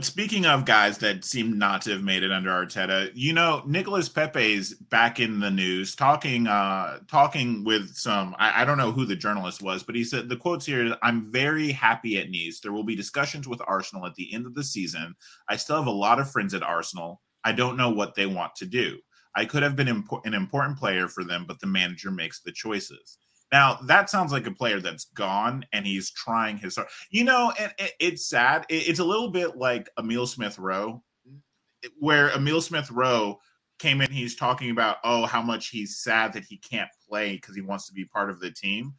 Speaking of guys that seem not to have made it under Arteta, you know, Nicolas Pepe's back in the news talking with some, I don't know who the journalist was, but he said, the quotes here, "I'm very happy at Nice. There will be discussions with Arsenal at the end of the season. I still have a lot of friends at Arsenal. I don't know what they want to do. I could have been an important player for them, but the manager makes the choices." Now, that sounds like a player that's gone and he's trying his hard. You know, and it's sad. It's a little bit like Emile Smith Rowe, where Emile Smith Rowe came in, he's talking about, oh, how much he's sad that he can't play because he wants to be part of the team.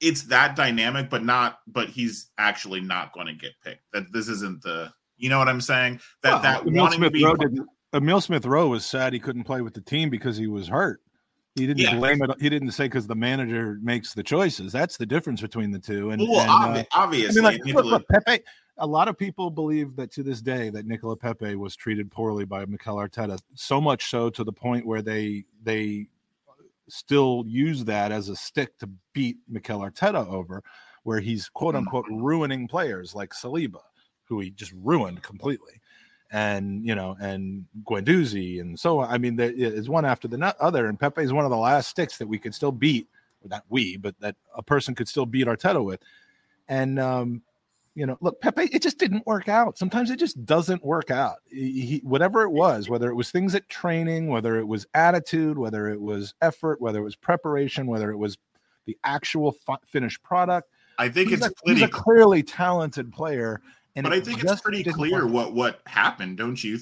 It's that dynamic, but he's actually not going to get picked. That this isn't the, you know what I'm saying? That Emile Smith Rowe was sad he couldn't play with the team because he was hurt. He didn't blame it. He didn't say because the manager makes the choices. That's the difference between the two. Obviously, I mean, like, Pepe. A lot of people believe that to this day that Nicolas Pepe was treated poorly by Mikel Arteta. So much so to the point where they still use that as a stick to beat Mikel Arteta over, where he's quote unquote ruining players like Saliba, who he just ruined completely. And, you know, and Guendouzi and so on. I mean, there is one after the other, and Pepe is one of the last sticks that we could still beat. Not we, but that a person could still beat Arteta with. And, you know, look, Pepe, it just didn't work out. Sometimes it just doesn't work out. He, whatever it was, whether it was things at training, whether it was attitude, whether it was effort, whether it was preparation, whether it was the actual finished product. I think he's a clearly talented player. But I think it's pretty clear what happened. Don't you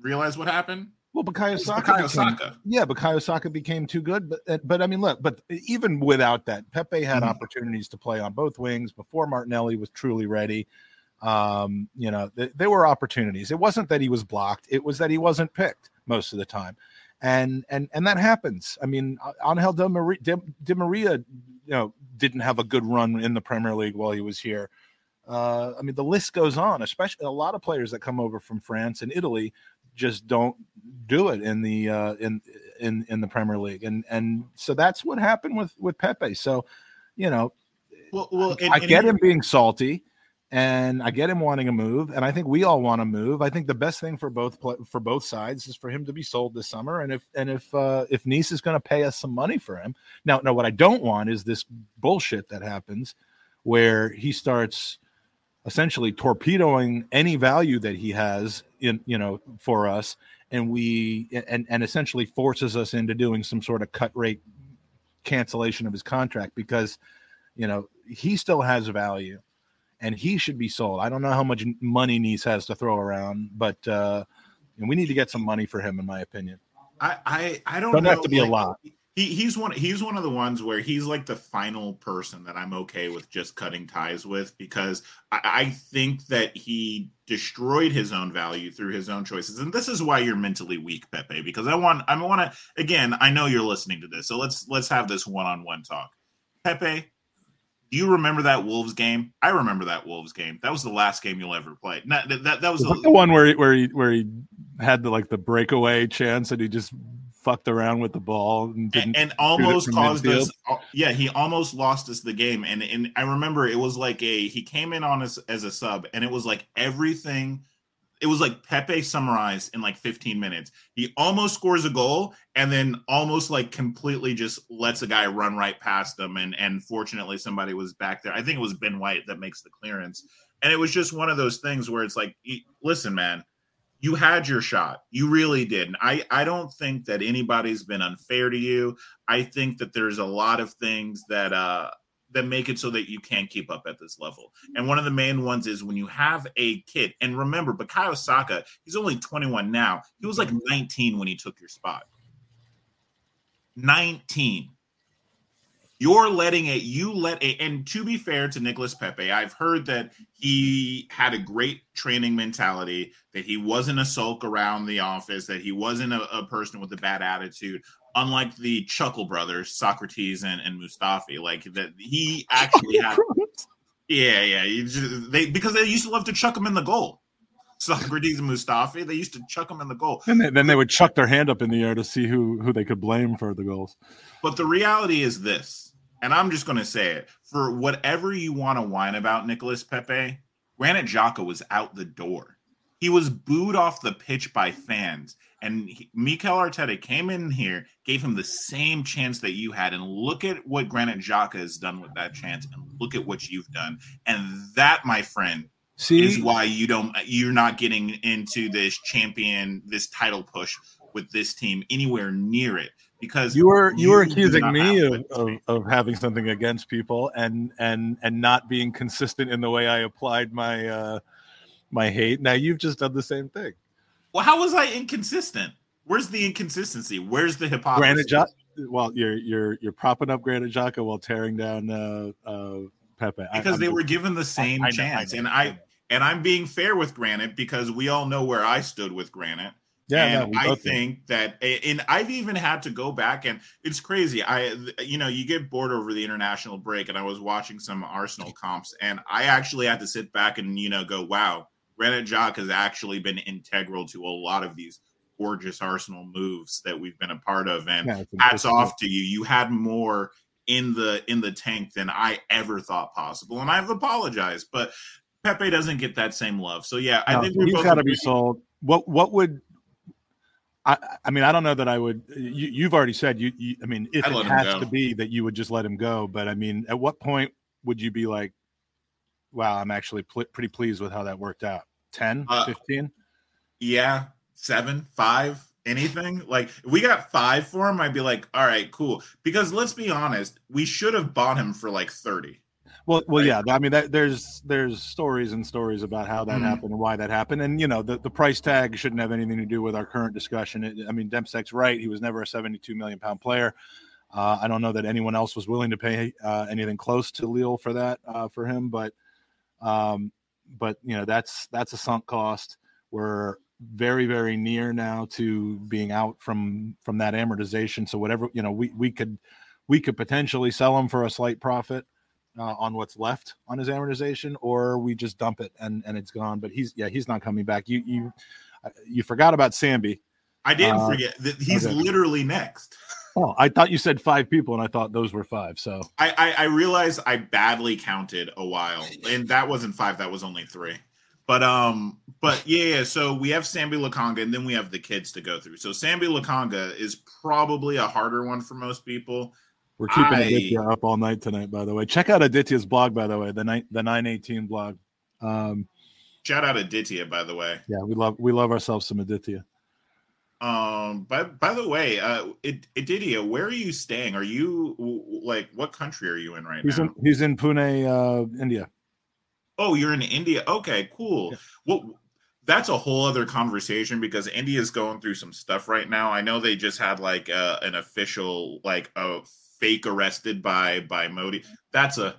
realize what happened? Well, Bukayo Saka. Yeah, Bukayo Saka became too good. But I mean, look, but even without that, Pepe had opportunities to play on both wings before Martinelli was truly ready. You know, there were opportunities. It wasn't that he was blocked. It was that he wasn't picked most of the time. And that happens. I mean, Angel de Maria, you know, didn't have a good run in the Premier League while he was here. I mean, the list goes on, especially a lot of players that come over from France and Italy just don't do it in the in the Premier League. And so that's what happened with Pepe. So, you know, I get him being salty and I get him wanting a move. And I think we all want to move. I think the best thing for both sides is for him to be sold this summer. And if Nice is going to pay us some money for him. Now, what I don't want is this bullshit that happens where he starts essentially torpedoing any value that he has in, you know, for us. And we essentially forces us into doing some sort of cut rate cancellation of his contract because, you know, he still has value and he should be sold. I don't know how much money Nice has to throw around, but and we need to get some money for him, in my opinion. I don't know. Doesn't have to be a lot. He's one of the ones where he's like the final person that I'm okay with just cutting ties with because I think that he destroyed his own value through his own choices. And this is why you're mentally weak, Pepe, because I want to, again, I know you're listening to this. So let's have this one-on-one talk. Pepe, do you remember that Wolves game? I remember that Wolves game. That was the last game you'll ever play. That was the one where he had the breakaway chance and he just fucked around with the ball and almost caused us. Yeah, he almost lost us the game. And I remember it was like he came in on us as a sub, and it was like everything. It was like Pepe summarized in like 15 minutes. He almost scores a goal, and then almost like completely just lets a guy run right past him. And fortunately, somebody was back there. I think it was Ben White that makes the clearance. And it was just one of those things where it's like, listen, man. You had your shot. You really did. And I don't think that anybody's been unfair to you. I think that there's a lot of things that make it so that you can't keep up at this level. And one of the main ones is when you have a kid. And remember, Bukayo Saka, he's only 21 now. He was like 19 when he took your spot. 19. You're letting it. And to be fair to Nicolas Pepe, I've heard that he had a great training mentality, that he wasn't a sulk around the office, that he wasn't a person with a bad attitude, unlike the Chuckle brothers, Socrates and Mustafi. Like that, he actually had. Because they used to love to chuck him in the goal. Socrates and Mustafi, they used to chuck them in the goal. And then they would chuck their hand up in the air to see who they could blame for the goals. But the reality is this, and I'm just going to say it, for whatever you want to whine about Nicolas Pepe, Granit Xhaka was out the door. He was booed off the pitch by fans. And Mikel Arteta came in here, gave him the same chance that you had. And look at what Granit Xhaka has done with that chance. And look at what you've done. And that, my friend, is why you're not getting into this title push with this team anywhere near it. Because you were accusing me of having something against people and not being consistent in the way I applied my my hate. Now you've just done the same thing. Well, how was I inconsistent? Where's the inconsistency? Where's the hypocrisy? Well, you're propping up Granit Xhaka while tearing down Pepe because they were given the same chance. I'm being fair with Granit because we all know where I stood with Granit. Yeah, and I think that, and I've even had to go back, and it's crazy. You get bored over the international break, and I was watching some Arsenal comps, and I actually had to sit back and go, wow, Granit Xhaka has actually been integral to a lot of these gorgeous Arsenal moves that we've been a part of, and hats off to you. You had more in the tank than I ever thought possible, and I've apologized, but Pepe doesn't get that same love. So yeah, I think he's got to be sold. What would I mean, I don't know that I would. You've already said you. I mean, if it has to be that you would just let him go, but I mean, at what point would you be like, "Wow, I'm actually pretty pleased with how that worked out"? 10, 15, yeah, 7, 5, anything. Like, if we got 5 for him, I'd be like, "All right, cool." Because let's be honest, we should have bought him for like 30. Well, yeah. I mean, there's stories and stories about how that happened and why that happened, and the price tag shouldn't have anything to do with our current discussion. I mean, Dempsey's right; he was never a 72 million pound player. I don't know that anyone else was willing to pay anything close to Lille for that for him, but that's a sunk cost. We're very, very near now to being out from that amortization. So whatever we could potentially sell him for a slight profit. On what's left on his amortization, or we just dump it and it's gone. But he's not coming back. You forgot about Sambi. I didn't forget. He's literally next. Oh, I thought you said 5 people, and I thought those were 5. So I realized I badly counted a while, and that wasn't 5. That was only 3. But yeah. So we have Sambi Lokonga, and then we have the kids to go through. So Sambi Lokonga is probably a harder one for most people. We're keeping Aditya up all night tonight, by the way. Check out Aditya's blog, by the way, the 918 blog. Shout out Aditya, by the way. Yeah, we love ourselves some Aditya. By the way, Aditya, where are you staying? Are you what country are you in right now? He's in Pune, India. Oh, you're in India. Okay, cool. Yeah. Well, that's a whole other conversation because India is going through some stuff right now. I know they just had an official fake arrested by Modi. That's a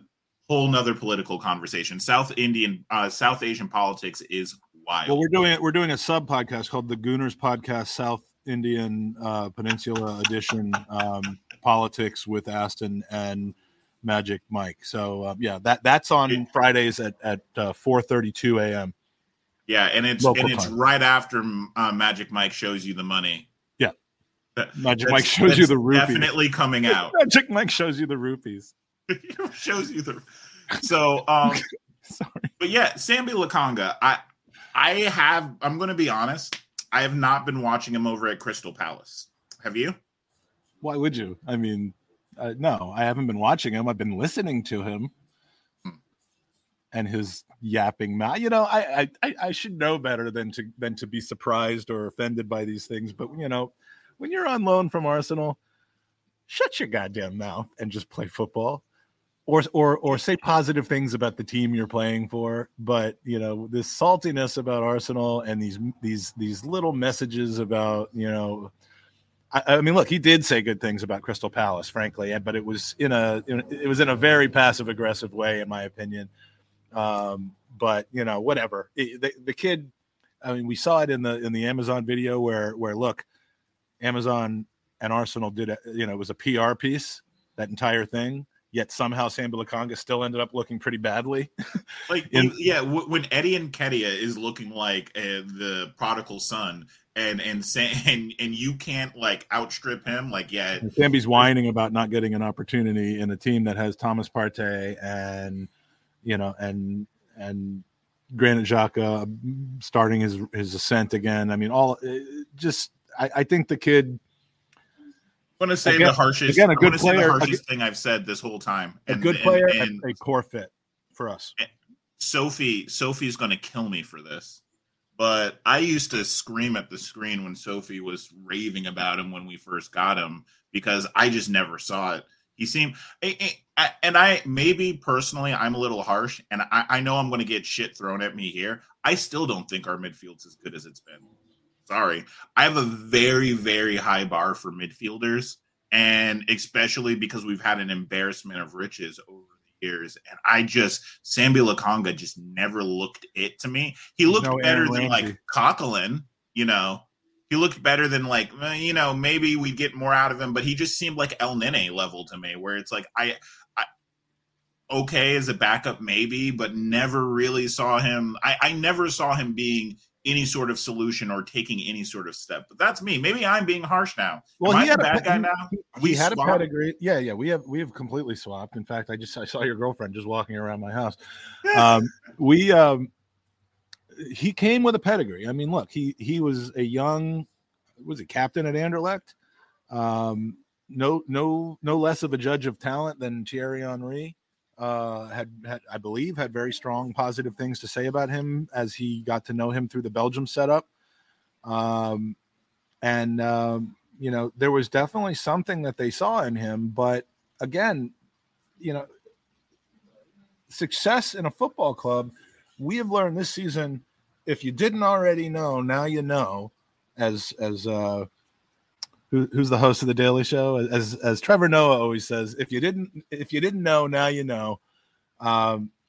whole nother political conversation. South Asian politics is wild. Well, we're doing a sub podcast called the Gooners Podcast, South Indian Peninsula Edition Politics with Aston and Magic Mike. So that's on Fridays at 4:32 a.m. Yeah, and it's right after Magic Mike shows you the money. Mike shows you the rupees. Definitely coming out. Magic Mike shows you the rupees. Shows you the. So, sorry. But yeah, Sambi Lokonga. I'm going to be honest. I have not been watching him over at Crystal Palace. Have you? Why would you? I mean, no, I haven't been watching him. I've been listening to him and his yapping mouth. I should know better than to be surprised or offended by these things. But when you're on loan from Arsenal, shut your goddamn mouth and just play football, or say positive things about the team you're playing for. But this saltiness about Arsenal and these little messages about I mean, look, he did say good things about Crystal Palace, frankly, but it was in a very passive aggressive way, in my opinion. But whatever. The kid. I mean, we saw it in the Amazon video where look. Amazon and Arsenal did, it was a PR piece, that entire thing. Yet somehow Sambi Lokonga still ended up looking pretty badly. When Eddie and Nketiah is looking like the prodigal son, and you can't outstrip him, And Sambi's whining about not getting an opportunity in a team that has Thomas Partey and Granit Xhaka starting his ascent again. I mean, I think the kid. I'm going to say the harshest thing I've said this whole time. A core fit for us. Sophie's going to kill me for this, but I used to scream at the screen when Sophie was raving about him when we first got him because I just never saw it. He seemed, and I maybe personally I'm a little harsh, and I know I'm going to get shit thrown at me here. I still don't think our midfield's as good as it's been. Sorry. I have a very, very high bar for midfielders, and especially because we've had an embarrassment of riches over the years. And Sambi Lokonga just never looked it to me. He looked better than like Coquelin, He looked better than like, maybe we get more out of him, but he just seemed like Elneny level to me, where it's like okay as a backup maybe, but never really saw him. I never saw him being any sort of solution or taking any sort of step. But that's me. Maybe I'm being harsh now. Well, am I a bad guy now? We had a pedigree. Yeah. We have completely swapped. In fact, I saw your girlfriend just walking around my house. He came with a pedigree. I mean, look, he was a young, captain at Anderlecht? No less of a judge of talent than Thierry Henry. I believe had very strong positive things to say about him as he got to know him through the Belgium setup. There was definitely something that they saw in him, but again, success in a football club, we have learned this season, if you didn't already know, now you know, as who's the host of the Daily Show? As Trevor Noah always says, if you didn't know, now you know.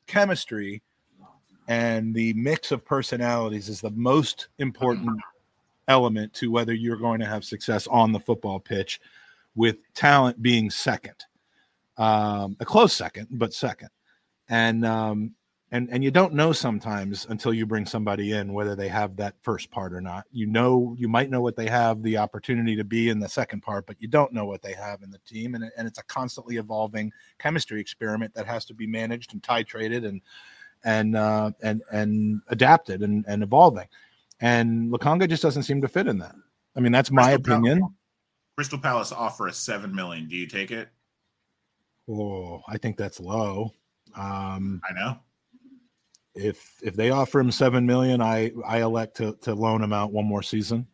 Chemistry and the mix of personalities is the most important element to whether you're going to have success on the football pitch, with talent being second, a close second, but second. And you don't know sometimes until you bring somebody in whether they have that first part or not. You might know what they have, the opportunity to be in the second part, but you don't know what they have in the team. And it's a constantly evolving chemistry experiment that has to be managed and titrated and adapted and evolving. And Lokonga just doesn't seem to fit in that. I mean, that's my opinion. Crystal Palace offer us $7 million. Do you take it? Oh, I think that's low. I know. If they offer him $7 million, I elect to loan him out one more season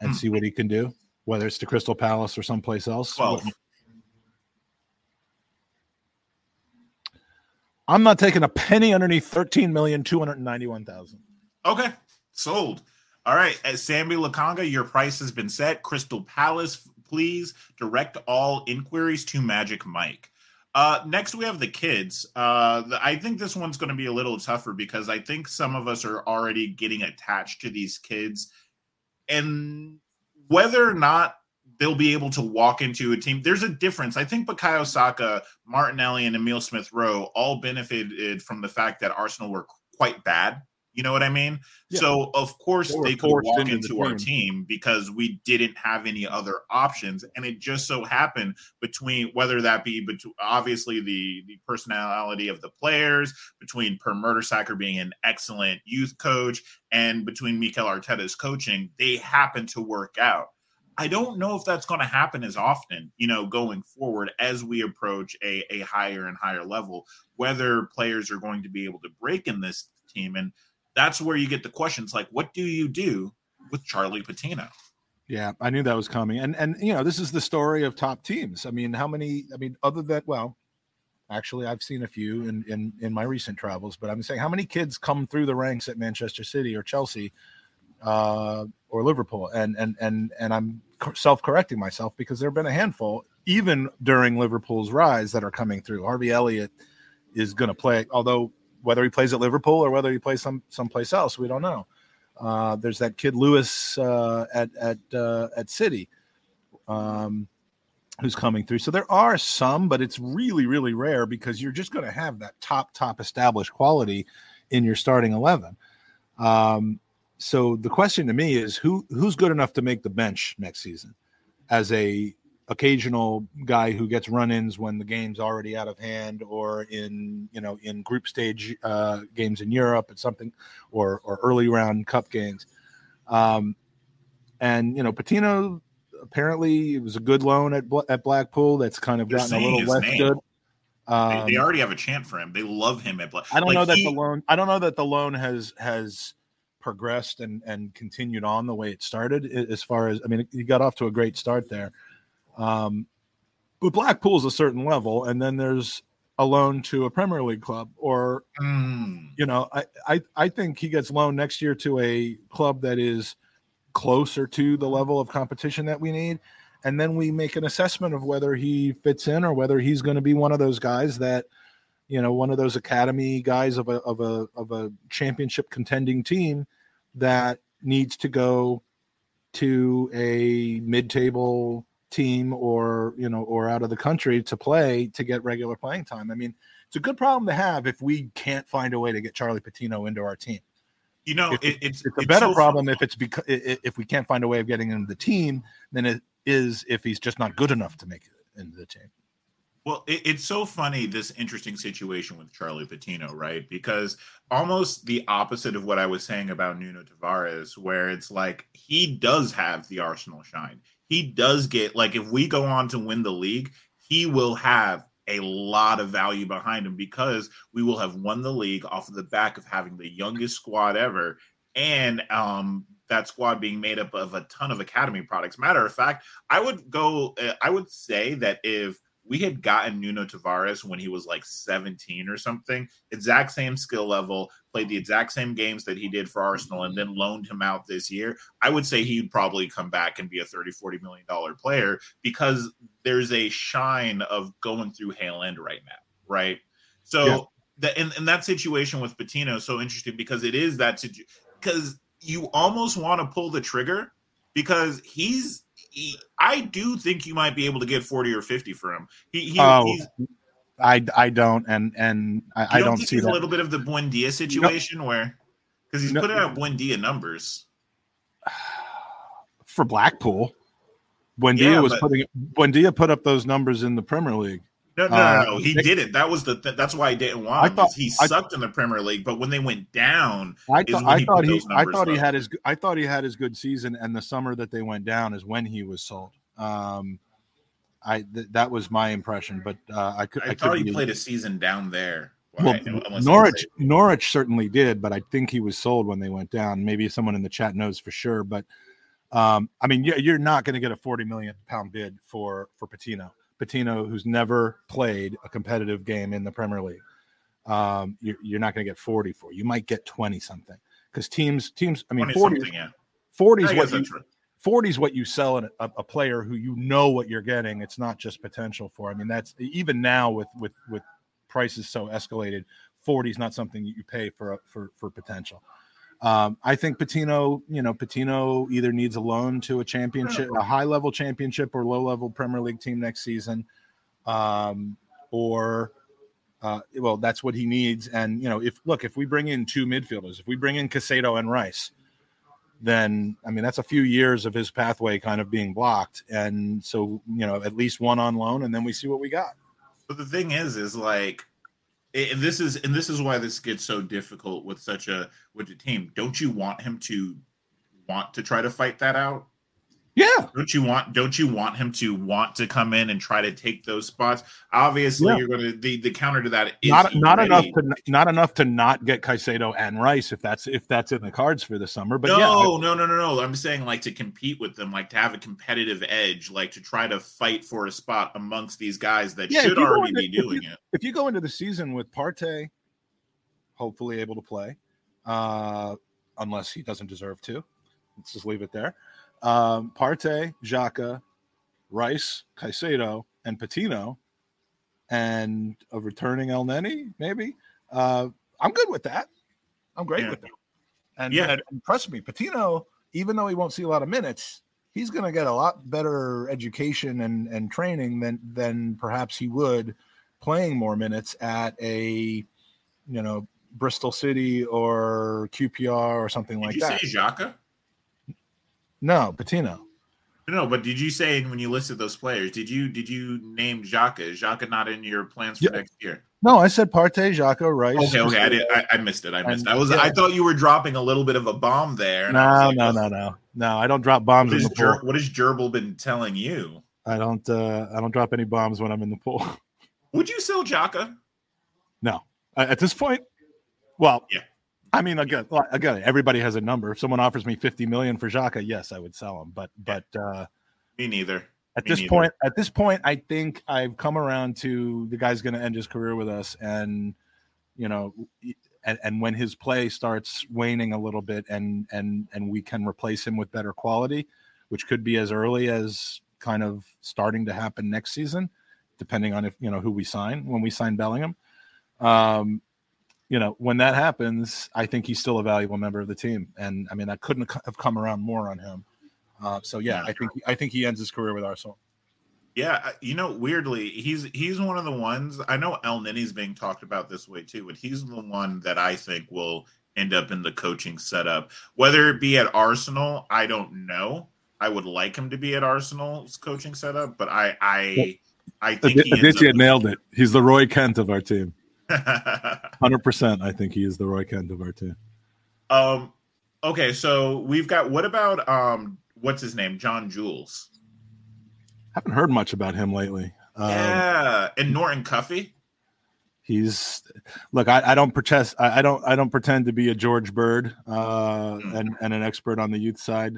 and see what he can do, whether it's to Crystal Palace or someplace else. 12. I'm not taking a penny underneath $13,291,000. Okay, sold. All right, as Sambi Lokonga, your price has been set. Crystal Palace, please direct all inquiries to Magic Mike. Next, we have the kids. I think this one's going to be a little tougher because I think some of us are already getting attached to these kids. And whether or not they'll be able to walk into a team, there's a difference. I think Bukayo Saka, Martinelli, and Emile Smith Rowe all benefited from the fact that Arsenal were quite bad. You know what I mean? Yeah. So, of course, they could walk into our team because we didn't have any other options. And it just so happened between obviously the personality of the players, between Per Mertesacker being an excellent youth coach and between Mikel Arteta's coaching, they happened to work out. I don't know if that's going to happen as often, going forward as we approach a higher and higher level, whether players are going to be able to break in this team. And that's where you get the questions like, what do you do with Charlie Patino? Yeah, I knew that was coming. And this is the story of top teams. I mean, I've seen a few in my recent travels, but I'm saying how many kids come through the ranks at Manchester City or Chelsea or Liverpool? And I'm self-correcting myself because there have been a handful, even during Liverpool's rise, that are coming through. Harvey Elliott is going to play, although whether he plays at Liverpool or whether he plays someplace else, we don't know. There's that kid Lewis at City who's coming through. So there are some, but it's really, really rare because you're just going to have that top established quality in your starting 11. So the question to me is who's good enough to make the bench next season as a occasional guy who gets run-ins when the game's already out of hand, or in, you know, in group stage games in Europe and something, or early round cup games. And, you know, Patino, apparently it was a good loan at Blackpool. That's kind of gotten a little less good. They already have a chant for him. They love him at Blackpool. I don't know that the loan has progressed and continued on the way it started. As far as, I mean, he got off to a great start there. But Blackpool's a certain level, and then there's a loan to a Premier League club, or you know, I think he gets loaned next year to a club that is closer to the level of competition that we need, and then we make an assessment of whether he fits in or whether he's going to be one of those guys that, you know, one of those academy guys of a championship contending team that needs to go to a mid-table team, or, you know, or out of the country to play, to get regular playing time. I mean, it's a good problem to have if we can't find a way to get Charlie Patino into our team. You know, it's a better problem if it's because if we can't find a way of getting into the team than it is if he's just not good enough to make it into the team. Well, it's so funny, this interesting situation with Charlie Patino, right? Because almost the opposite of what I was saying about Nuno Tavares, where it's like he does have the Arsenal shine. He does get, like, if we go on to win the league, he will have a lot of value behind him, because we will have won the league off of the back of having the youngest squad ever, and that squad being made up of a ton of academy products. Matter of fact, I would say that if we had gotten Nuno Tavares when he was like 17 or something, exact same skill level, played the exact same games that he did for Arsenal, and then loaned him out this year, I would say he'd probably come back and be a $30-40 million player, because there's a shine of going through Hale End right now, right? So yeah. And that situation with Patino is so interesting, because it is that – because you almost want to pull the trigger, because he's – I do think you might be able to get 40 or 50 for him. I don't, and I don't think see he's that. A little bit of the Buendia situation, where because he's putting out Buendia numbers for Blackpool. Buendia put up those numbers in the Premier League. No, he didn't. That was that's why I didn't want him. He sucked in the Premier League, but when they went down, I thought he had his good season, and the summer that they went down is when he was sold. That was my impression, but I thought he played a season down there. Well, Norwich certainly did, but I think he was sold when they went down. Maybe someone in the chat knows for sure, but I mean, you're not going to get a £40 million bid for Patino. Patino, who's never played a competitive game in the Premier League, you're not going to get 40 for. You might get 20 something, because teams. I mean, 40 is what you sell a player who, you know, what you're getting. It's not just potential for. I mean, that's even now with prices so escalated, 40 is not something that you pay for potential. I think Patino either needs a loan to a championship, a high-level championship or low-level Premier League team next season, that's what he needs. And, you know, if we bring in two midfielders, if we bring in Casado and Rice, then, I mean, that's a few years of his pathway kind of being blocked. And so, you know, at least one on loan, and then we see what we got. But the thing is like, And this is why this gets so difficult with such a team. Don't you want him to try to fight that out? Yeah. Don't you want him to want to come in and try to take those spots? Obviously, You're going to the counter to that is not enough to not get Caicedo and Rice if that's in the cards for the summer. But no. I'm saying, like, to compete with them, like to have a competitive edge, like to try to fight for a spot amongst these guys that should already be doing it. If you go into the season with Partey, hopefully able to play, unless he doesn't deserve to, let's just leave it there. Partey, Xhaka, Rice, Caicedo, and Patino, and a returning Elneny, maybe. I'm good with that. I'm great with that. And trust me, Patino, even though he won't see a lot of minutes, he's going to get a lot better education and training than perhaps he would playing more minutes at a, you know, Bristol City or QPR or something like that. Did you say Xhaka? No, Patino. No, but did you say when you listed those players, did you name Xhaka? Is Xhaka not in your plans for next year? No, I said Partey, Xhaka, Rice. Okay. I missed it. I thought you were dropping a little bit of a bomb there. No. I don't drop bombs in the pool. What has Gerbil been telling you? I don't drop any bombs when I'm in the pool. Would you sell Xhaka? No, at this point. Well, yeah. I mean, again, everybody has a number. If someone offers me $50 million for Xhaka, yes, I would sell him. But me neither. At this point, I think I've come around to the guy's going to end his career with us, and you know, and when his play starts waning a little bit, and we can replace him with better quality, which could be as early as kind of starting to happen next season, depending on if you know who we sign when we sign Bellingham. You know, when that happens, I think he's still a valuable member of the team, and I mean, I couldn't have come around more on him. I think he ends his career with Arsenal. Yeah, you know, weirdly, he's one of the ones. I know Elneny's being talked about this way too, but he's the one that I think will end up in the coaching setup, whether it be at Arsenal. I don't know. I would like him to be at Arsenal's coaching setup, but I think Aditya nailed it. He's the Roy Kent of our team. 100%. I think he is the Roy Kent of our team. Okay, so we've got. What about what's his name? John Jules. Haven't heard much about him lately. Yeah, and Norton Cuffey. He's look. I don't pretend to be a George Bird and an expert on the youth side.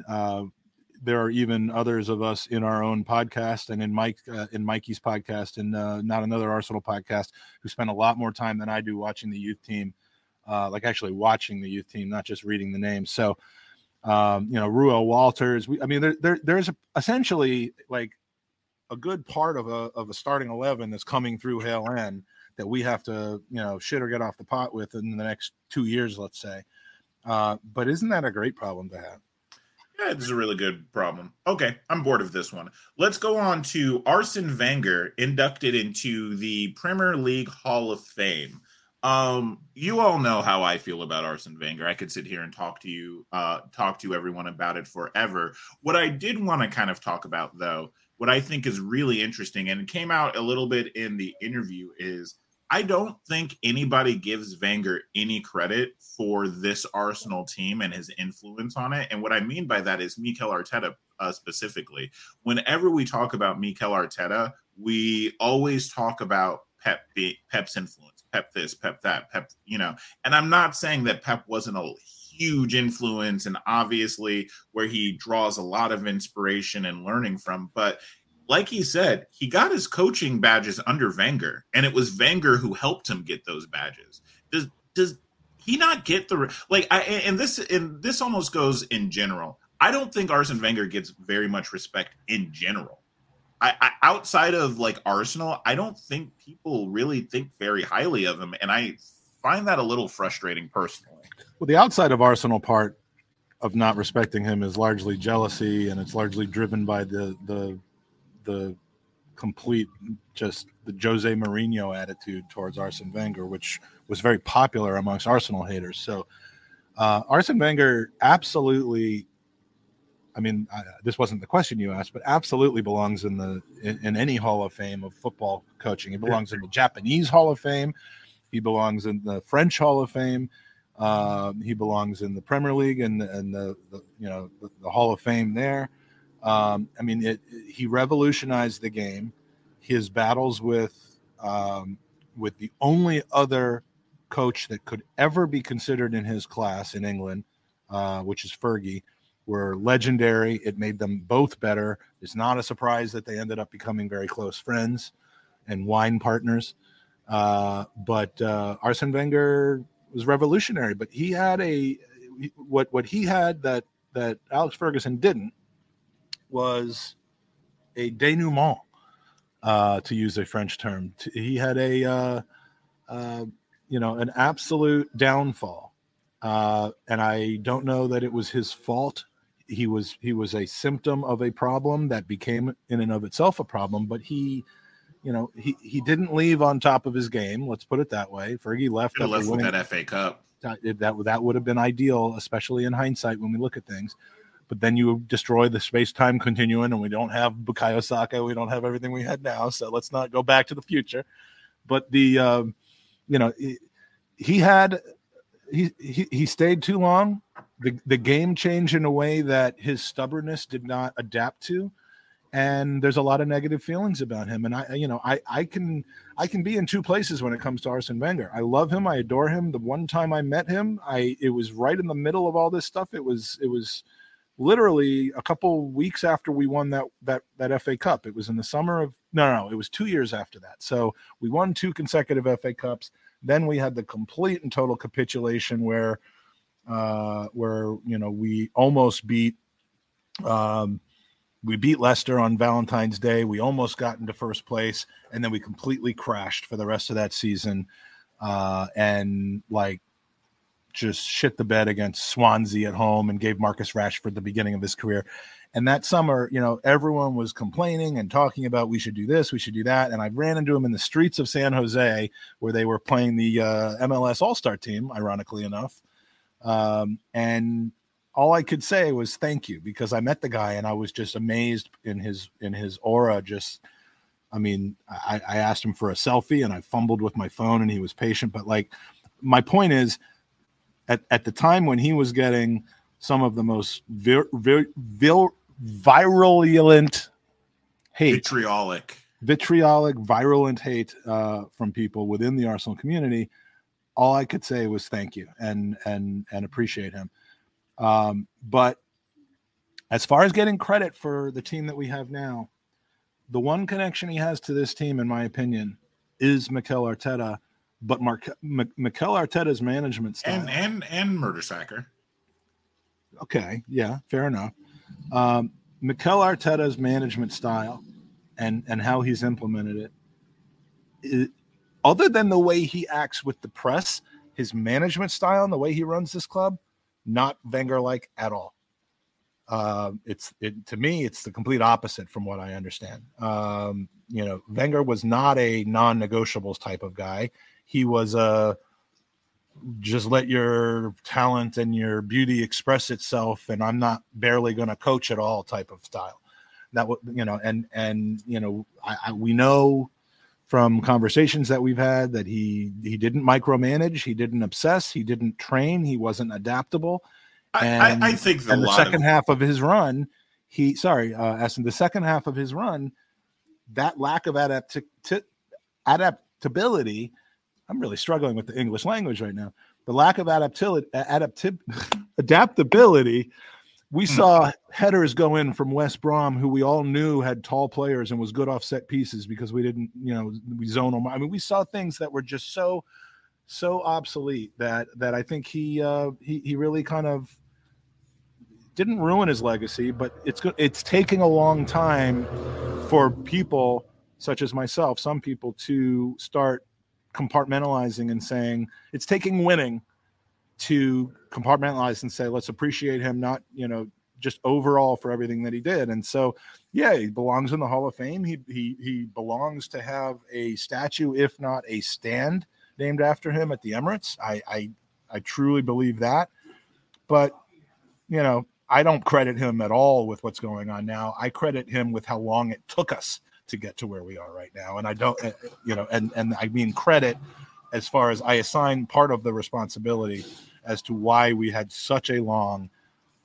There are even others of us in our own podcast and in Mikey's podcast and Not Another Arsenal podcast who spend a lot more time than I do watching the youth team, actually watching the youth team, not just reading the names. So, you know, Ruel Walters. There's essentially like a good part of a starting 11 that's coming through Hale End that we have to, you know, shit or get off the pot with in the next 2 years, let's say. But isn't that a great problem to have? Yeah, this is a really good problem. Okay, I'm bored of this one. Let's go on to Arsene Wenger, inducted into the Premier League Hall of Fame. You all know how I feel about Arsene Wenger. I could sit here and talk to everyone about it forever. What I did want to kind of talk about, though, what I think is really interesting, and it came out a little bit in the interview, is I don't think anybody gives Wenger any credit for this Arsenal team and his influence on it. And what I mean by that is Mikel Arteta specifically. Whenever we talk about Mikel Arteta, we always talk about Pep's influence, Pep this, Pep that, Pep, you know. And I'm not saying that Pep wasn't a huge influence and obviously where he draws a lot of inspiration and learning from, but like he said, he got his coaching badges under Wenger, and it was Wenger who helped him get those badges. Does he not get the like? And this almost goes in general. I don't think Arsene Wenger gets very much respect in general. I outside of like Arsenal, I don't think people really think very highly of him, and I find that a little frustrating personally. Well, the outside of Arsenal part of not respecting him is largely jealousy, and it's largely driven by the complete, just the Jose Mourinho attitude towards Arsene Wenger, which was very popular amongst Arsenal haters. So Arsene Wenger absolutely, I mean, this wasn't the question you asked, but absolutely belongs in any Hall of Fame of football coaching. He belongs in the Japanese Hall of Fame. He belongs in the French Hall of Fame. He belongs in the Premier League and the Hall of Fame there. He revolutionized the game. His battles with the only other coach that could ever be considered in his class in England, which is Fergie, were legendary. It made them both better. It's not a surprise that they ended up becoming very close friends and wine partners. But Arsene Wenger was revolutionary. But he had what he had that Alex Ferguson didn't. Was a denouement, to use a French term. He had an absolute downfall, and I don't know that it was his fault. He was a symptom of a problem that became in and of itself a problem. But he didn't leave on top of his game. Let's put it that way. Fergie left with that FA Cup. That would have been ideal, especially in hindsight when we look at things. but then you destroy the space-time continuum, and we don't have Bukayo Saka. We don't have everything we had now, so let's not go back to the future. But the, you know, he stayed too long. The game changed in a way that his stubbornness did not adapt to, and there's a lot of negative feelings about him. And I can be in two places when it comes to Arsene Wenger. I love him, I adore him. The one time I met him, it was right in the middle of all this stuff. It was literally a couple weeks after we won that FA Cup. It was in the summer of it was 2 years after that. So we won two consecutive FA Cups. Then we had the complete and total capitulation where you know we almost beat Leicester on Valentine's Day. We almost got into first place, and then we completely crashed for the rest of that season, and like just shit the bed against Swansea at home and gave Marcus Rashford the beginning of his career. And that summer, you know, everyone was complaining and talking about we should do this, we should do that. And I ran into him in the streets of San Jose where they were playing the MLS All-Star team, ironically enough. And all I could say was thank you, because I met the guy and I was just amazed in his aura. Just, I mean, I asked him for a selfie and I fumbled with my phone and he was patient. But like, my point is at the time when he was getting some of the most virulent hate, virulent hate from people within the Arsenal community, all I could say was thank you and appreciate him. But as far as getting credit for the team that we have now, the one connection he has to this team, in my opinion, is Mikel Arteta. But Mikel Arteta's management style and Murdersacker. Okay, yeah, fair enough. Mikel Arteta's management style and how he's implemented it, other than the way he acts with the press, his management style and the way he runs this club, not Wenger-like at all. To me, it's the complete opposite from what I understand. You know, Wenger was not a non-negotiables type of guy. He was a just let your talent and your beauty express itself, and I'm not barely going to coach at all type of style. That you know, and you know, we know from conversations that we've had that he didn't micromanage, he didn't obsess, he didn't train, he wasn't adaptable. And I think the second half of his run, the second half of his run, that lack of adaptability. I'm really struggling with the English language right now. The lack of adaptability. We saw headers go in from West Brom, who we all knew had tall players and was good off set pieces because we didn't, you know, we zone them. I mean, we saw things that were just so obsolete that I think he really kind of didn't ruin his legacy, but it's taking a long time for people such as myself, some people, to start compartmentalizing and saying it's taking winning to compartmentalize and say, let's appreciate him, not, you know, just overall for everything that he did. And so, yeah, he belongs in the Hall of Fame. He belongs to have a statue, if not a stand named after him at the Emirates. I truly believe that, but you know, I don't credit him at all with what's going on now. I credit him with how long it took us to get to where we are right now. And I don't, you know, and I mean credit as far as I assign part of the responsibility as to why we had such a long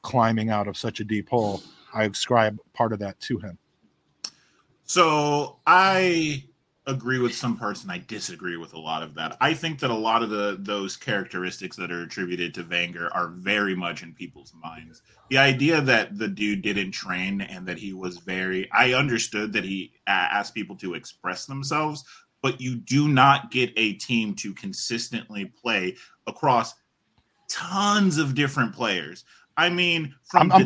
climbing out of such a deep hole. I ascribe part of that to him. So I agree with some parts and I disagree with a lot of that. I think that a lot of those characteristics that are attributed to Wenger are very much in people's minds. The idea that the dude didn't train and that he was I understood that he asked people to express themselves, but you do not get a team to consistently play across tons of different players. I mean, I'm talking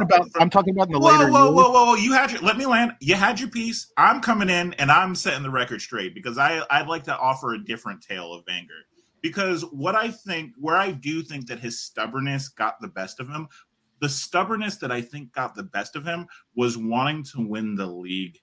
about in the later years. Whoa. Let me land. You had your piece. I'm coming in and I'm setting the record straight because I'd like to offer a different tale of Wenger. Because I do think that his stubbornness got the best of him. The stubbornness that I think got the best of him was wanting to win the league.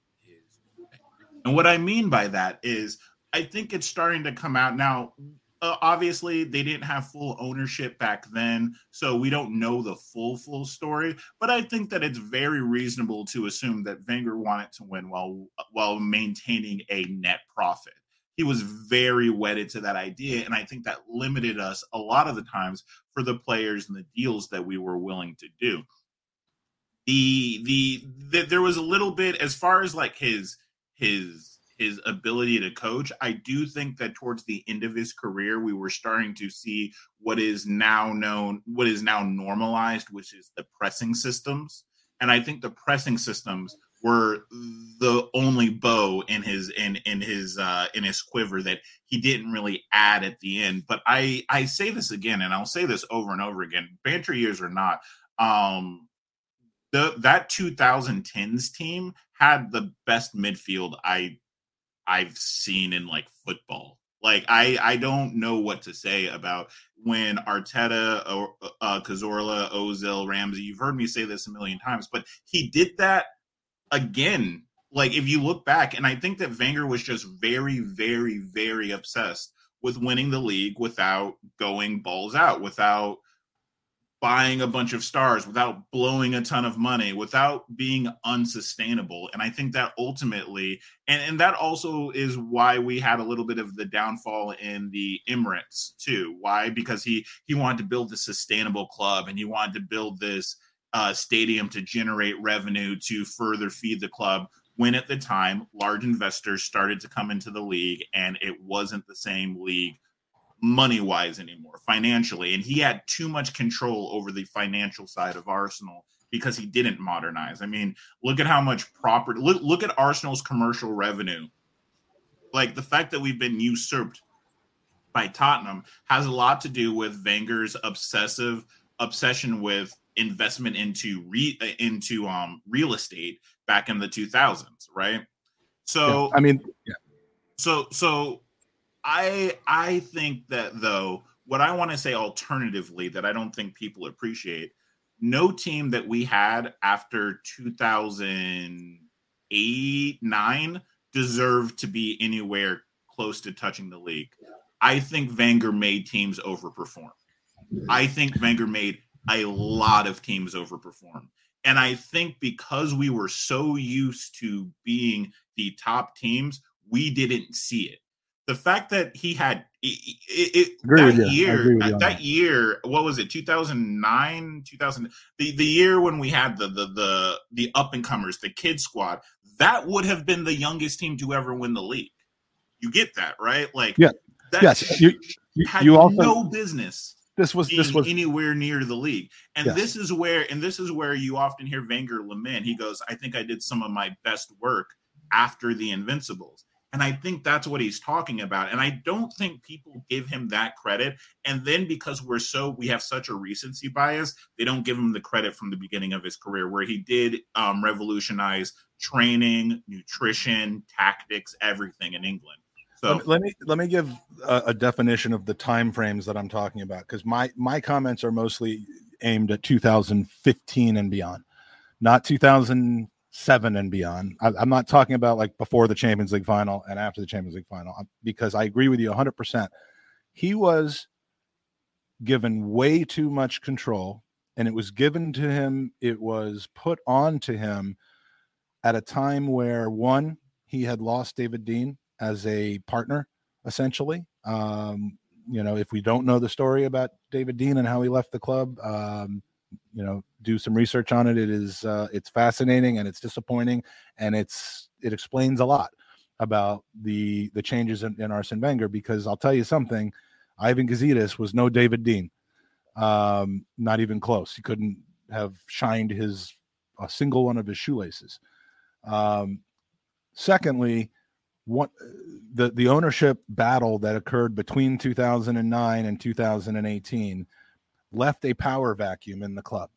And what I mean by that is I think it's starting to come out now. obviously they didn't have full ownership back then, so we don't know the full story. But I think that it's very reasonable to assume that Wenger wanted to win while maintaining a net profit. He was very wedded to that idea, and I think that limited us a lot of the times for the players and the deals that we were willing to do. There was a little bit as far as like his ability to coach. I do think that towards the end of his career, we were starting to see what is now normalized, which is the pressing systems. And I think the pressing systems were the only bow in his quiver that he didn't really add at the end. But I say this again, and I'll say this over and over again, banter years or not, that 2010s team had the best midfield I've seen in like football. Like I don't know what to say about when Arteta, Cazorla, Ozil, Ramsey. You've heard me say this a million times, but he did that again. Like if you look back, and I think that Wenger was just very, very, very obsessed with winning the league without going balls out, without buying a bunch of stars, without blowing a ton of money, without being unsustainable. And I think that ultimately, and that also is why we had a little bit of the downfall in the Emirates too. Why? Because he wanted to build this sustainable club, and he wanted to build this stadium to generate revenue to further feed the club, when at the time large investors started to come into the league, and it wasn't the same league money-wise anymore, financially. And he had too much control over the financial side of Arsenal because he didn't modernize. I mean, look at how much property, look at Arsenal's commercial revenue. Like the fact that we've been usurped by Tottenham has a lot to do with Wenger's obsession with investment into real estate back in the 2000s, right? So yeah, I mean, yeah. So I think that, though, what I want to say alternatively that I don't think people appreciate, no team that we had after 2008-9 deserved to be anywhere close to touching the league. I think Wenger made teams overperform. I think Wenger made a lot of teams overperform. And I think because we were so used to being the top teams, we didn't see it. The fact that he had that year, what was it, 2009, 2000, the year when we had the up and comers, the kid squad, that would have been the youngest team to ever win the league. You get that, right? Like, yeah, yes, you had no business. This was anywhere near the league, and yes. This is where you often hear Wenger lament. He goes, "I think I did some of my best work after the Invincibles." And I think that's what he's talking about. And I don't think people give him that credit. And then because we have such a recency bias, they don't give him the credit from the beginning of his career, where he did revolutionize training, nutrition, tactics, everything in England. So let me give a definition of the timeframes that I'm talking about, because my comments are mostly aimed at 2015 and beyond, not 2007 and beyond. I'm not talking about like before the Champions League final and after the Champions League final, because I agree with you 100%. He was given way too much control, and it was given to him. It was put on to him at a time where, one, he had lost David Dean as a partner, essentially. You know, if we don't know the story about David Dean and how he left the club, you know, do some research on it. It is, it's fascinating, and it's disappointing, and it explains a lot about the changes in Arsene Wenger, because I'll tell you something, Ivan Gazidis was no David Dean. Not even close. He couldn't have shined a single one of his shoelaces. Secondly, the ownership battle that occurred between 2009 and 2018 left a power vacuum in the club.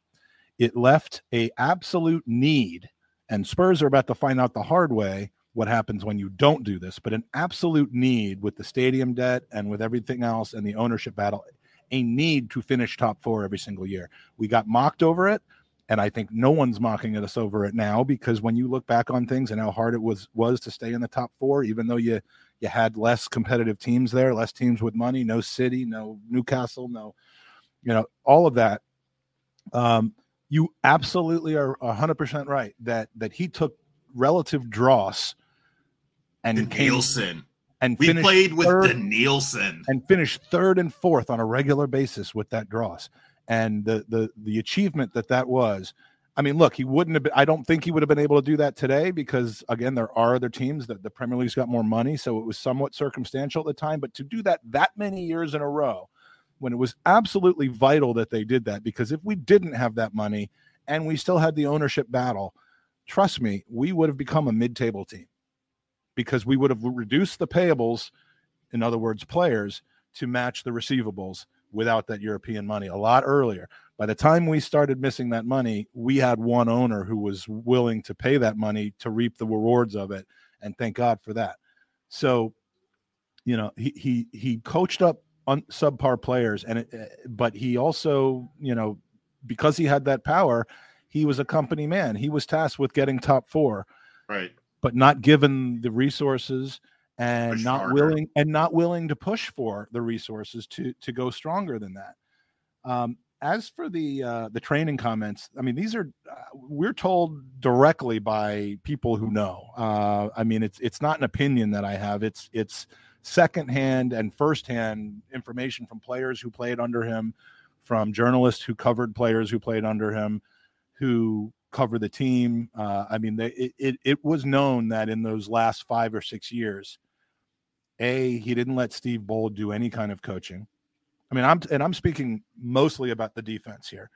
It left a absolute need, and Spurs are about to find out the hard way what happens when you don't do this, but an absolute need with the stadium debt and with everything else and the ownership battle, a need to finish top four every single year. We got mocked over it, and I think no one's mocking at us over it now, because when you look back on things and how hard it was to stay in the top four, even though you You had less competitive teams there, less teams with money, no City, no Newcastle, no, you know, all of that. You absolutely are 100% right that he took relative dross and Nielsen. And we played with the Nielsen and finished third and fourth on a regular basis with that dross. And the achievement that was, I mean, look, he wouldn't have been, I don't think he would have been able to do that today because, again, there are other teams that the Premier League's got more money. So it was somewhat circumstantial at the time. But to do that many years in a row, when it was absolutely vital that they did that, because if we didn't have that money and we still had the ownership battle, trust me, we would have become a mid-table team. Because we would have reduced the payables, in other words, players, to match the receivables without that European money a lot earlier. By the time we started missing that money, we had one owner who was willing to pay that money to reap the rewards of it, and thank God for that. So, you know, he coached up subpar players, but he also, you know, because he had that power, he was a company man. He was tasked with getting top four. Right. But not given the resources and not willing to push for the resources to go stronger than that. As for the training comments, I mean, these are we're told directly by people who know. I mean, it's not an opinion that I have. It's secondhand and firsthand information from players who played under him, from journalists who covered players who played under him, who cover the team. I mean, it was known that in those last 5 or 6 years, he didn't let Steve Bould do any kind of coaching. I mean, I'm speaking mostly about the defense here.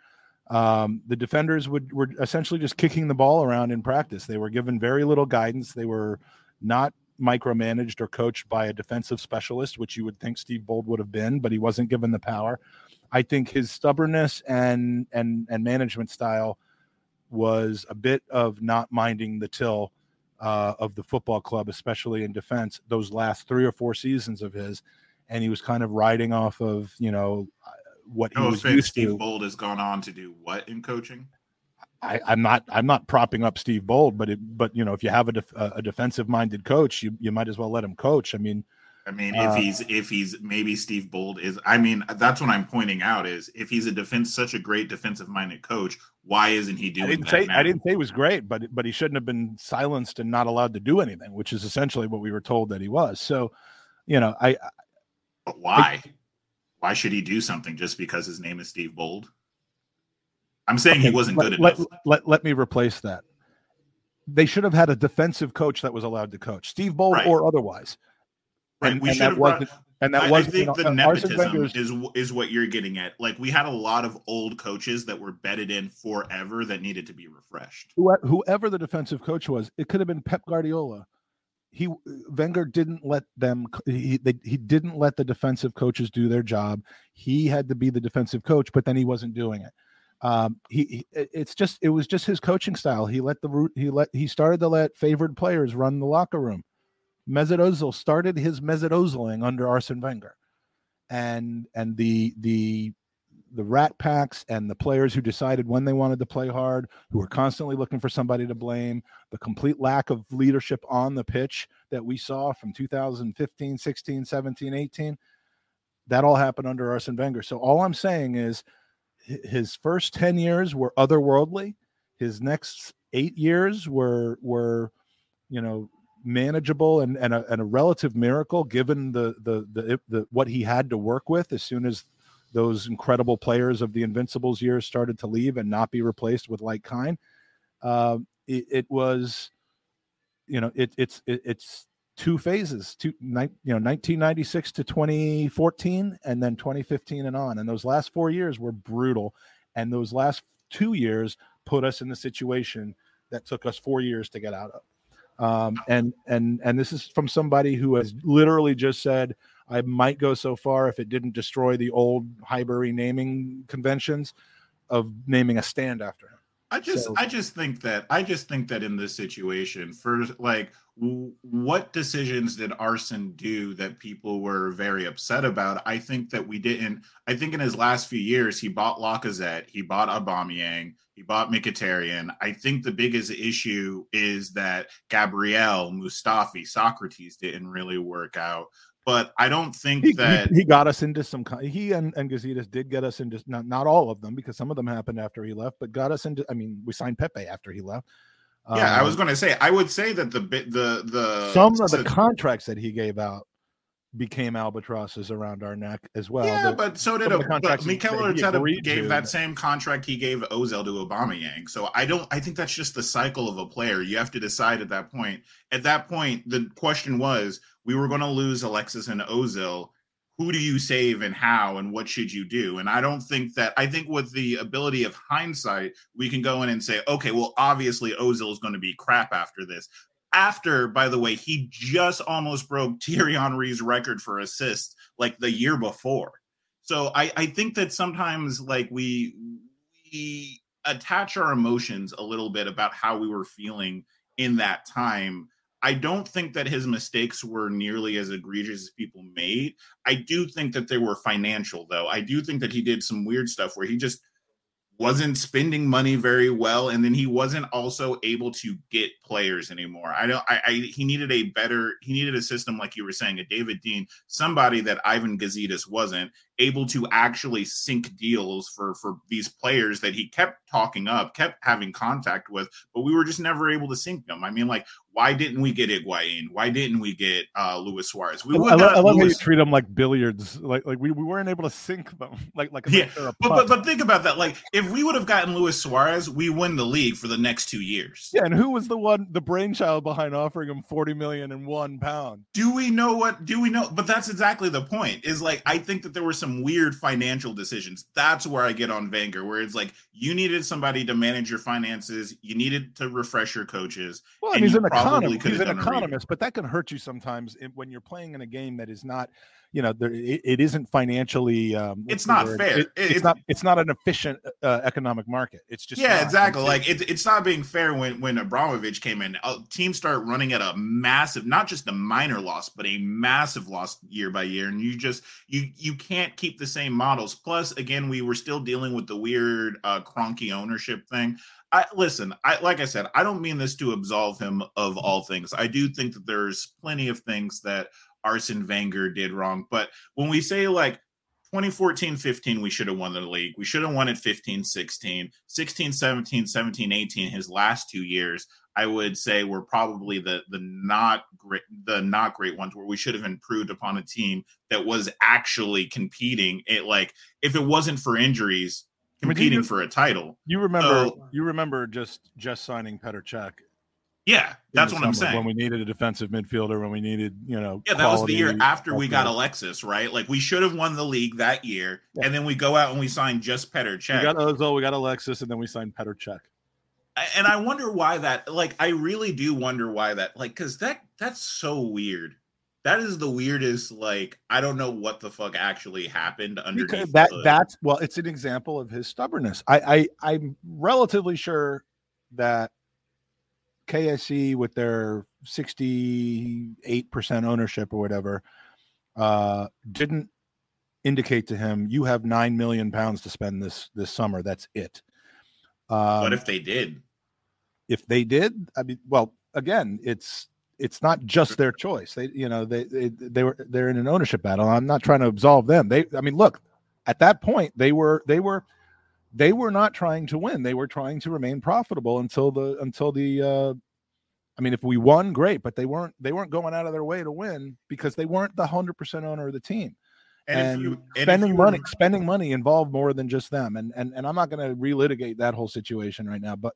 The defenders were essentially just kicking the ball around in practice. They were given very little guidance. They were not micromanaged or coached by a defensive specialist, which you would think Steve Bould would have been, but he wasn't given the power. I think his stubbornness and management style was a bit of not minding the till of the football club, especially in defense, those last 3 or 4 seasons of his. And he was kind of riding off of, you know, what he was used to. Steve Bould has gone on to do what in coaching? I'm not propping up Steve Bould, but you know, if you have a defensive minded coach, you might as well let him coach. I mean, if he's maybe Steve Bould is, I mean, that's what I'm pointing out is if he's such a great defensive minded coach, why isn't he doing that? I didn't say he was great, but he shouldn't have been silenced and not allowed to do anything, which is essentially what we were told that he was. So, you know, but why? Why should he do something just because his name is Steve Bould? I'm saying he wasn't good enough. Let me replace that. They should have had a defensive coach that was allowed to coach, Steve Bould right. or otherwise. Right. And we should have brought, and that was, I think, the nepotism is what you're getting at. Like, we had a lot of old coaches that were bedded in forever that needed to be refreshed. Whoever the defensive coach was, it could have been Pep Guardiola. Wenger didn't let them. He didn't let the defensive coaches do their job. He had to be the defensive coach, but then he wasn't doing it. It was just his coaching style. He started to let favored players run the locker room. Mesut Ozil started his Mesut Oziling under Arsene Wenger, and the rat packs and the players who decided when they wanted to play hard, who were constantly looking for somebody to blame, the complete lack of leadership on the pitch that we saw from 2015, 16, 17, 18, that all happened under Arsene Wenger. So all I'm saying is his first 10 years were otherworldly. His next 8 years were, you know, manageable and a relative miracle given the what he had to work with as soon as those incredible players of the Invincibles years started to leave and not be replaced with like kind. It's two phases, 1996 to 2014 and then 2015 and on. And those last 4 years were brutal. And those last 2 years put us in the situation that took us 4 years to get out of. And this is from somebody who has literally just said, I might go so far if it didn't destroy the old Highbury naming conventions of naming a stand after him. I just think that in this situation, first, like, what decisions did Arsene do that people were very upset about? I think that we didn't. I think in his last few years, he bought Lacazette, he bought Aubameyang, he bought Mkhitaryan. I think the biggest issue is that Gabriel, Mustafi, Socrates didn't really work out. But I don't think he got us into some. He and Gazidis did get us into not all of them, because some of them happened after he left. But got us into. I mean, we signed Pepe after he left. Yeah, I was going to say. I would say that the some of the contracts that he gave out became albatrosses around our neck as well. Yeah, but so did Mikel Arteta gave that same contract he gave Ozil to Aubameyang. So I think that's just the cycle of a player. You have to decide at that point. At that point, the question was, we were going to lose Alexis and Ozil. Who do you save and how, and what should you do? And I think with the ability of hindsight, we can go in and say, okay, well, obviously Ozil is going to be crap after this. After, by the way, he just almost broke Thierry Henry's record for assists like the year before. So I think that sometimes, like, we attach our emotions a little bit about how we were feeling in that time. I don't think that his mistakes were nearly as egregious as people made. I do think that they were financial, though. I do think that he did some weird stuff where he just wasn't spending money very well, and then he wasn't also able to get players anymore. He needed a system, like you were saying, a David Dean, somebody that Ivan Gazidis wasn't able to actually sink deals for these players that he kept talking up, kept having contact with, but we were just never able to sink them. I mean, like, why didn't we get Higuain? Why didn't we get Luis Suarez? I love how you treat them like billiards. Like we weren't able to sink them. Like but think about that. Like, if we would have gotten Luis Suarez, we win the league for the next 2 years. Yeah, and who was the brainchild behind offering him $40 million and £1? Do we know? But that's exactly the point. Is, like, I think that there were some weird financial decisions. That's where I get on Wenger, where it's like, you needed somebody to manage your finances, you needed to refresh your coaches. Well, and he's an economist, but that can hurt you sometimes when you're playing in a game that is not, you know, it isn't financially. It's not fair. It's not an efficient economic market. It's just exactly. Like, it's not being fair when Abramovich came in. Teams start running at a massive, not just a minor loss, but a massive loss year by year, and you can't keep the same models. Plus, again, we were still dealing with the weird cronky ownership thing. Like I said, I don't mean this to absolve him of all things. I do think that there's plenty of things that Arsene Wenger did wrong. But when we say, like, 2014-15, we should have won the league. We should have won it 15-16, 16-17, 17-18, his last 2 years, I would say, were probably the not great ones, where we should have improved upon a team that was actually competing. It, like, if it wasn't for injuries, competing for a title. You remember just signing Petr Cech. Yeah, that's what I'm saying. When we needed a defensive midfielder, when we needed, you know. Yeah, that was the year after we got Alexis, right? Like, we should have won the league that year, yeah. And then we go out and we sign just Petr Cech. We got Ozil, we got Alexis, and then we signed Petr Cech. And I wonder why that, like, I really do wonder why that, like, because that's so weird. That is the weirdest, like, I don't know what the fuck actually happened underneath. Because it's an example of his stubbornness. I'm relatively sure that KSC, with their 68% ownership or whatever, didn't indicate to him, you have £9 million to spend this summer. That's it. What if they did? If they did, I mean, well, again, it's not just their choice. They're in an ownership battle. I'm not trying to absolve them. Look, at that point they were not trying to win. They were trying to remain profitable until if we won, great, but they weren't going out of their way to win because they weren't the 100% owner of the team. Spending money involved more than just them. And I'm not going to relitigate that whole situation right now, but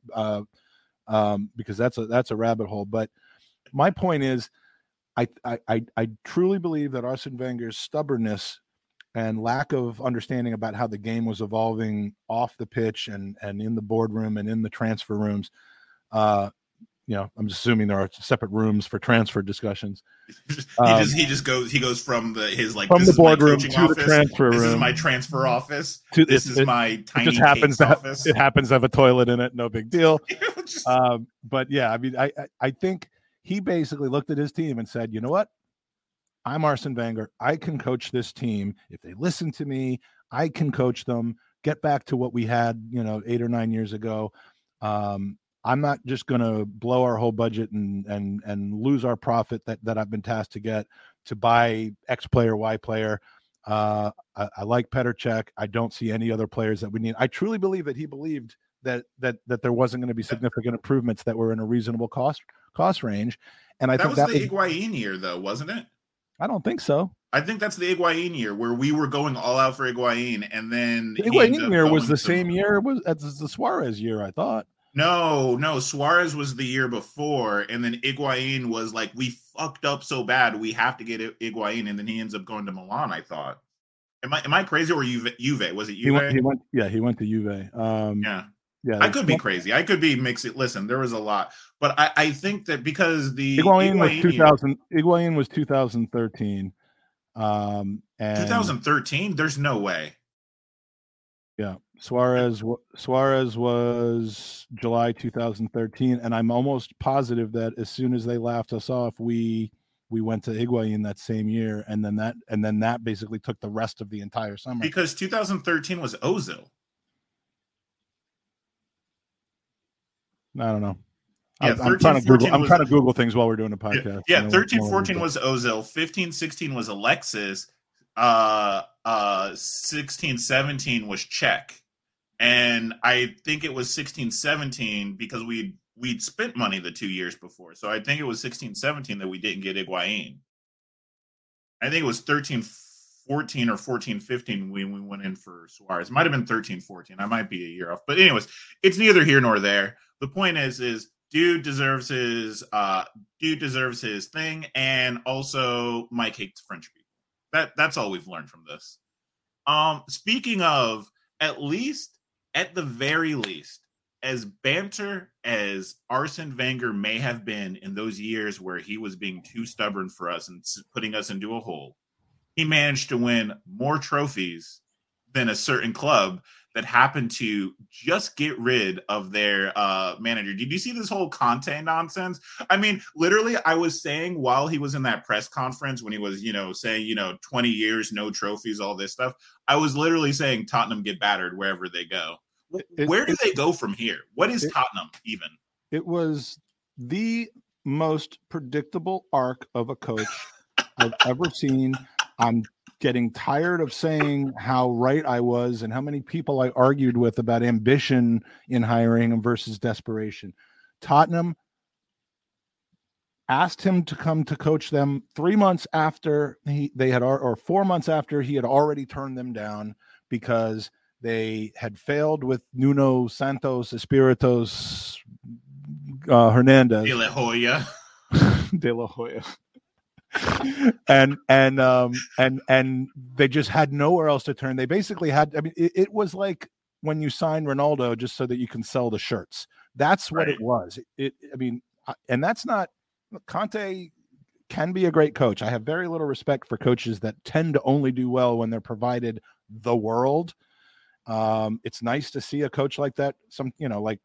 because that's a rabbit hole, but my point is, I truly believe that Arsene Wenger's stubbornness and lack of understanding about how the game was evolving off the pitch and in the boardroom and in the transfer rooms you know, I'm just assuming there are separate rooms for transfer discussions. He goes from his like from the boardroom to office, the transfer room. This is my transfer office. This is my tiny office. It happens to have a toilet in it. No big deal. But yeah, I mean, I think he basically looked at his team and said, you know what? I'm Arsene Wenger. I can coach this team. If they listen to me, I can coach them, get back to what we had, you know, 8 or 9 years ago. I'm not just going to blow our whole budget and lose our profit that I've been tasked to get to buy X player, Y player. I like Petr Cech. I don't see any other players that we need. I truly believe that he believed that there wasn't going to be significant improvements that were in a reasonable cost range. And I think that was the Higuain year, though, wasn't it? I don't think so. I think that's the Higuain year where we were going all out for Higuain, and then the Higuain year was the same year as the Suarez year, I thought. No, Suarez was the year before, and then Higuain was like, we fucked up so bad, we have to get Higuain, and then he ends up going to Milan, I thought. Am I crazy, or Juve? Was it Juve? He went to Juve. Yeah, I could be crazy. I could be mixing. Listen, there was a lot, but I think that because the Higuain was 2013. 2013. There's no way. Yeah, Suarez was July 2013, and I'm almost positive that as soon as they laughed us off, we went to Higuain that same year, and then that basically took the rest of the entire summer because 2013 was Ozil. I don't know. Yeah, I'm trying to Google things while we're doing a podcast. Yeah, 13-14 was Ozil. 15-16 was Alexis. 16-17 was Czech. And I think it was 16-17 because we'd spent money the 2 years before. So I think it was 16-17 that we didn't get Higuain. I think it was 13-14 or 14-15 when we went in for Suarez. It might have been 13-14. I might be a year off. But anyways, it's neither here nor there. The point is dude deserves his thing, and also Mike hates French people. That's all we've learned from this. Speaking of, at the very least, as banter as Arsene Wenger may have been in those years where he was being too stubborn for us and putting us into a hole, he managed to win more trophies than a certain club that happened to just get rid of their manager. Did you see this whole Conte nonsense? I mean, literally, I was saying while he was in that press conference when he was, you know, saying, you know, 20 years, no trophies, all this stuff. I was literally saying Tottenham get battered wherever they go. Where do they go from here? What is Tottenham even? It was the most predictable arc of a coach I've ever seen. I'm getting tired of saying how right I was and how many people I argued with about ambition in hiring versus desperation. Tottenham asked him to come to coach them 3 months after or 4 months after he had already turned them down because they had failed with Nuno Santos Espíritus Hernandez. De La Hoya. and they just had nowhere else to turn. They basically had, I mean, it was like when you sign Ronaldo just so that you can sell the shirts. That's what right. It was. I mean, and that's not, Conte can be a great coach. I have very little respect for coaches that tend to only do well when they're provided the world. It's nice to see a coach like that. Some, you know, like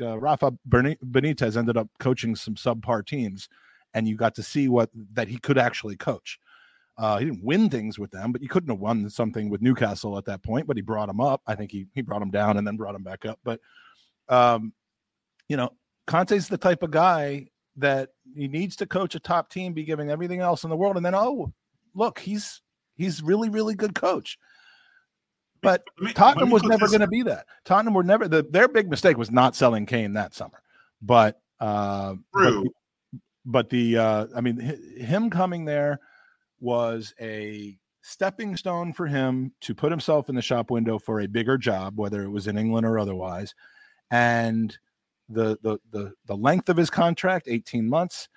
Rafa Benitez ended up coaching some subpar teams. And you got to see that he could actually coach. He didn't win things with them, but you couldn't have won something with Newcastle at that point. But he brought him up. I think he brought him down and then brought him back up. But, you know, Conte's the type of guy that he needs to coach a top team, be giving everything else in the world, and then, oh, look, he's really, really good coach. But Tottenham was never going to be that. Tottenham were never their big mistake was not selling Kane that summer. But true. But him coming there was a stepping stone for him to put himself in the shop window for a bigger job, whether it was in England or otherwise. And the length of his contract, 18 months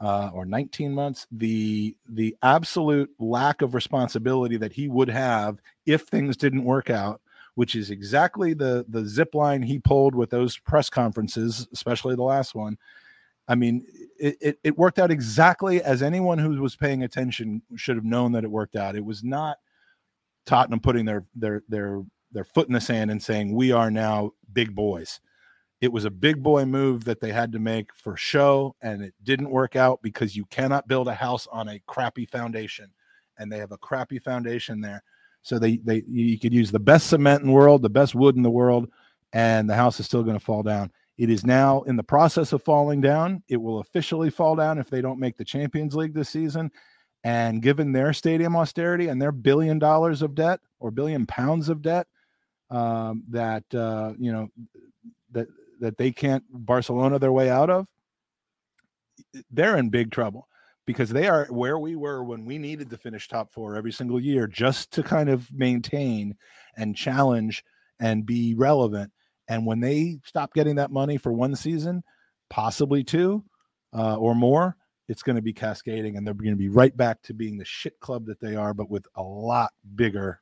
or 19 months, the absolute lack of responsibility that he would have if things didn't work out which is exactly the zip line he pulled with those press conferences, especially the last one. I mean, it worked out exactly as anyone who was paying attention should have known that it worked out. It was not Tottenham putting their foot in the sand and saying, we are now big boys. It was a big boy move that they had to make for show, and it didn't work out because you cannot build a house on a crappy foundation, and they have a crappy foundation there. So you could use the best cement in the world, the best wood in the world, and the house is still going to fall down. It is now in the process of falling down. It will officially fall down if they don't make the Champions League this season. And given their stadium austerity and their $1 billion of debt or £1 billion of debt, that they can't Barcelona their way out of, they're in big trouble because they are where we were when we needed to finish top four every single year just to kind of maintain and challenge and be relevant. And when they stop getting that money for one season, possibly two or more, it's going to be cascading, and they're going to be right back to being the shit club that they are, but with a lot bigger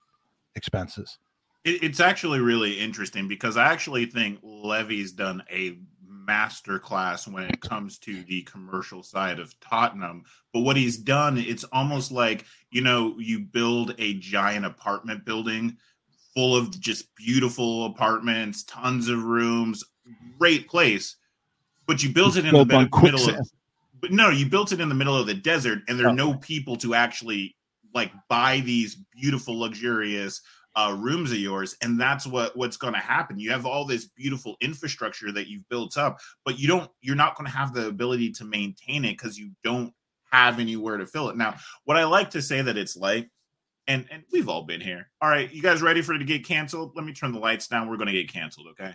expenses. It's actually really interesting because I actually think Levy's done a masterclass when it comes to the commercial side of Tottenham. But what he's done, it's almost like, you build a giant apartment building full of just beautiful apartments, tons of rooms, great place. But you built it in the middle of, but no, you built it in the middle of the desert, and there are no people to actually buy these beautiful, luxurious rooms of yours. And that's what's going to happen. You have all this beautiful infrastructure that you've built up, but you're not going to have the ability to maintain it because you don't have anywhere to fill it. Now, what I like to say that it's like, and we've all been here. All right, you guys ready for it to get canceled? Let me turn the lights down. We're going to get canceled, okay?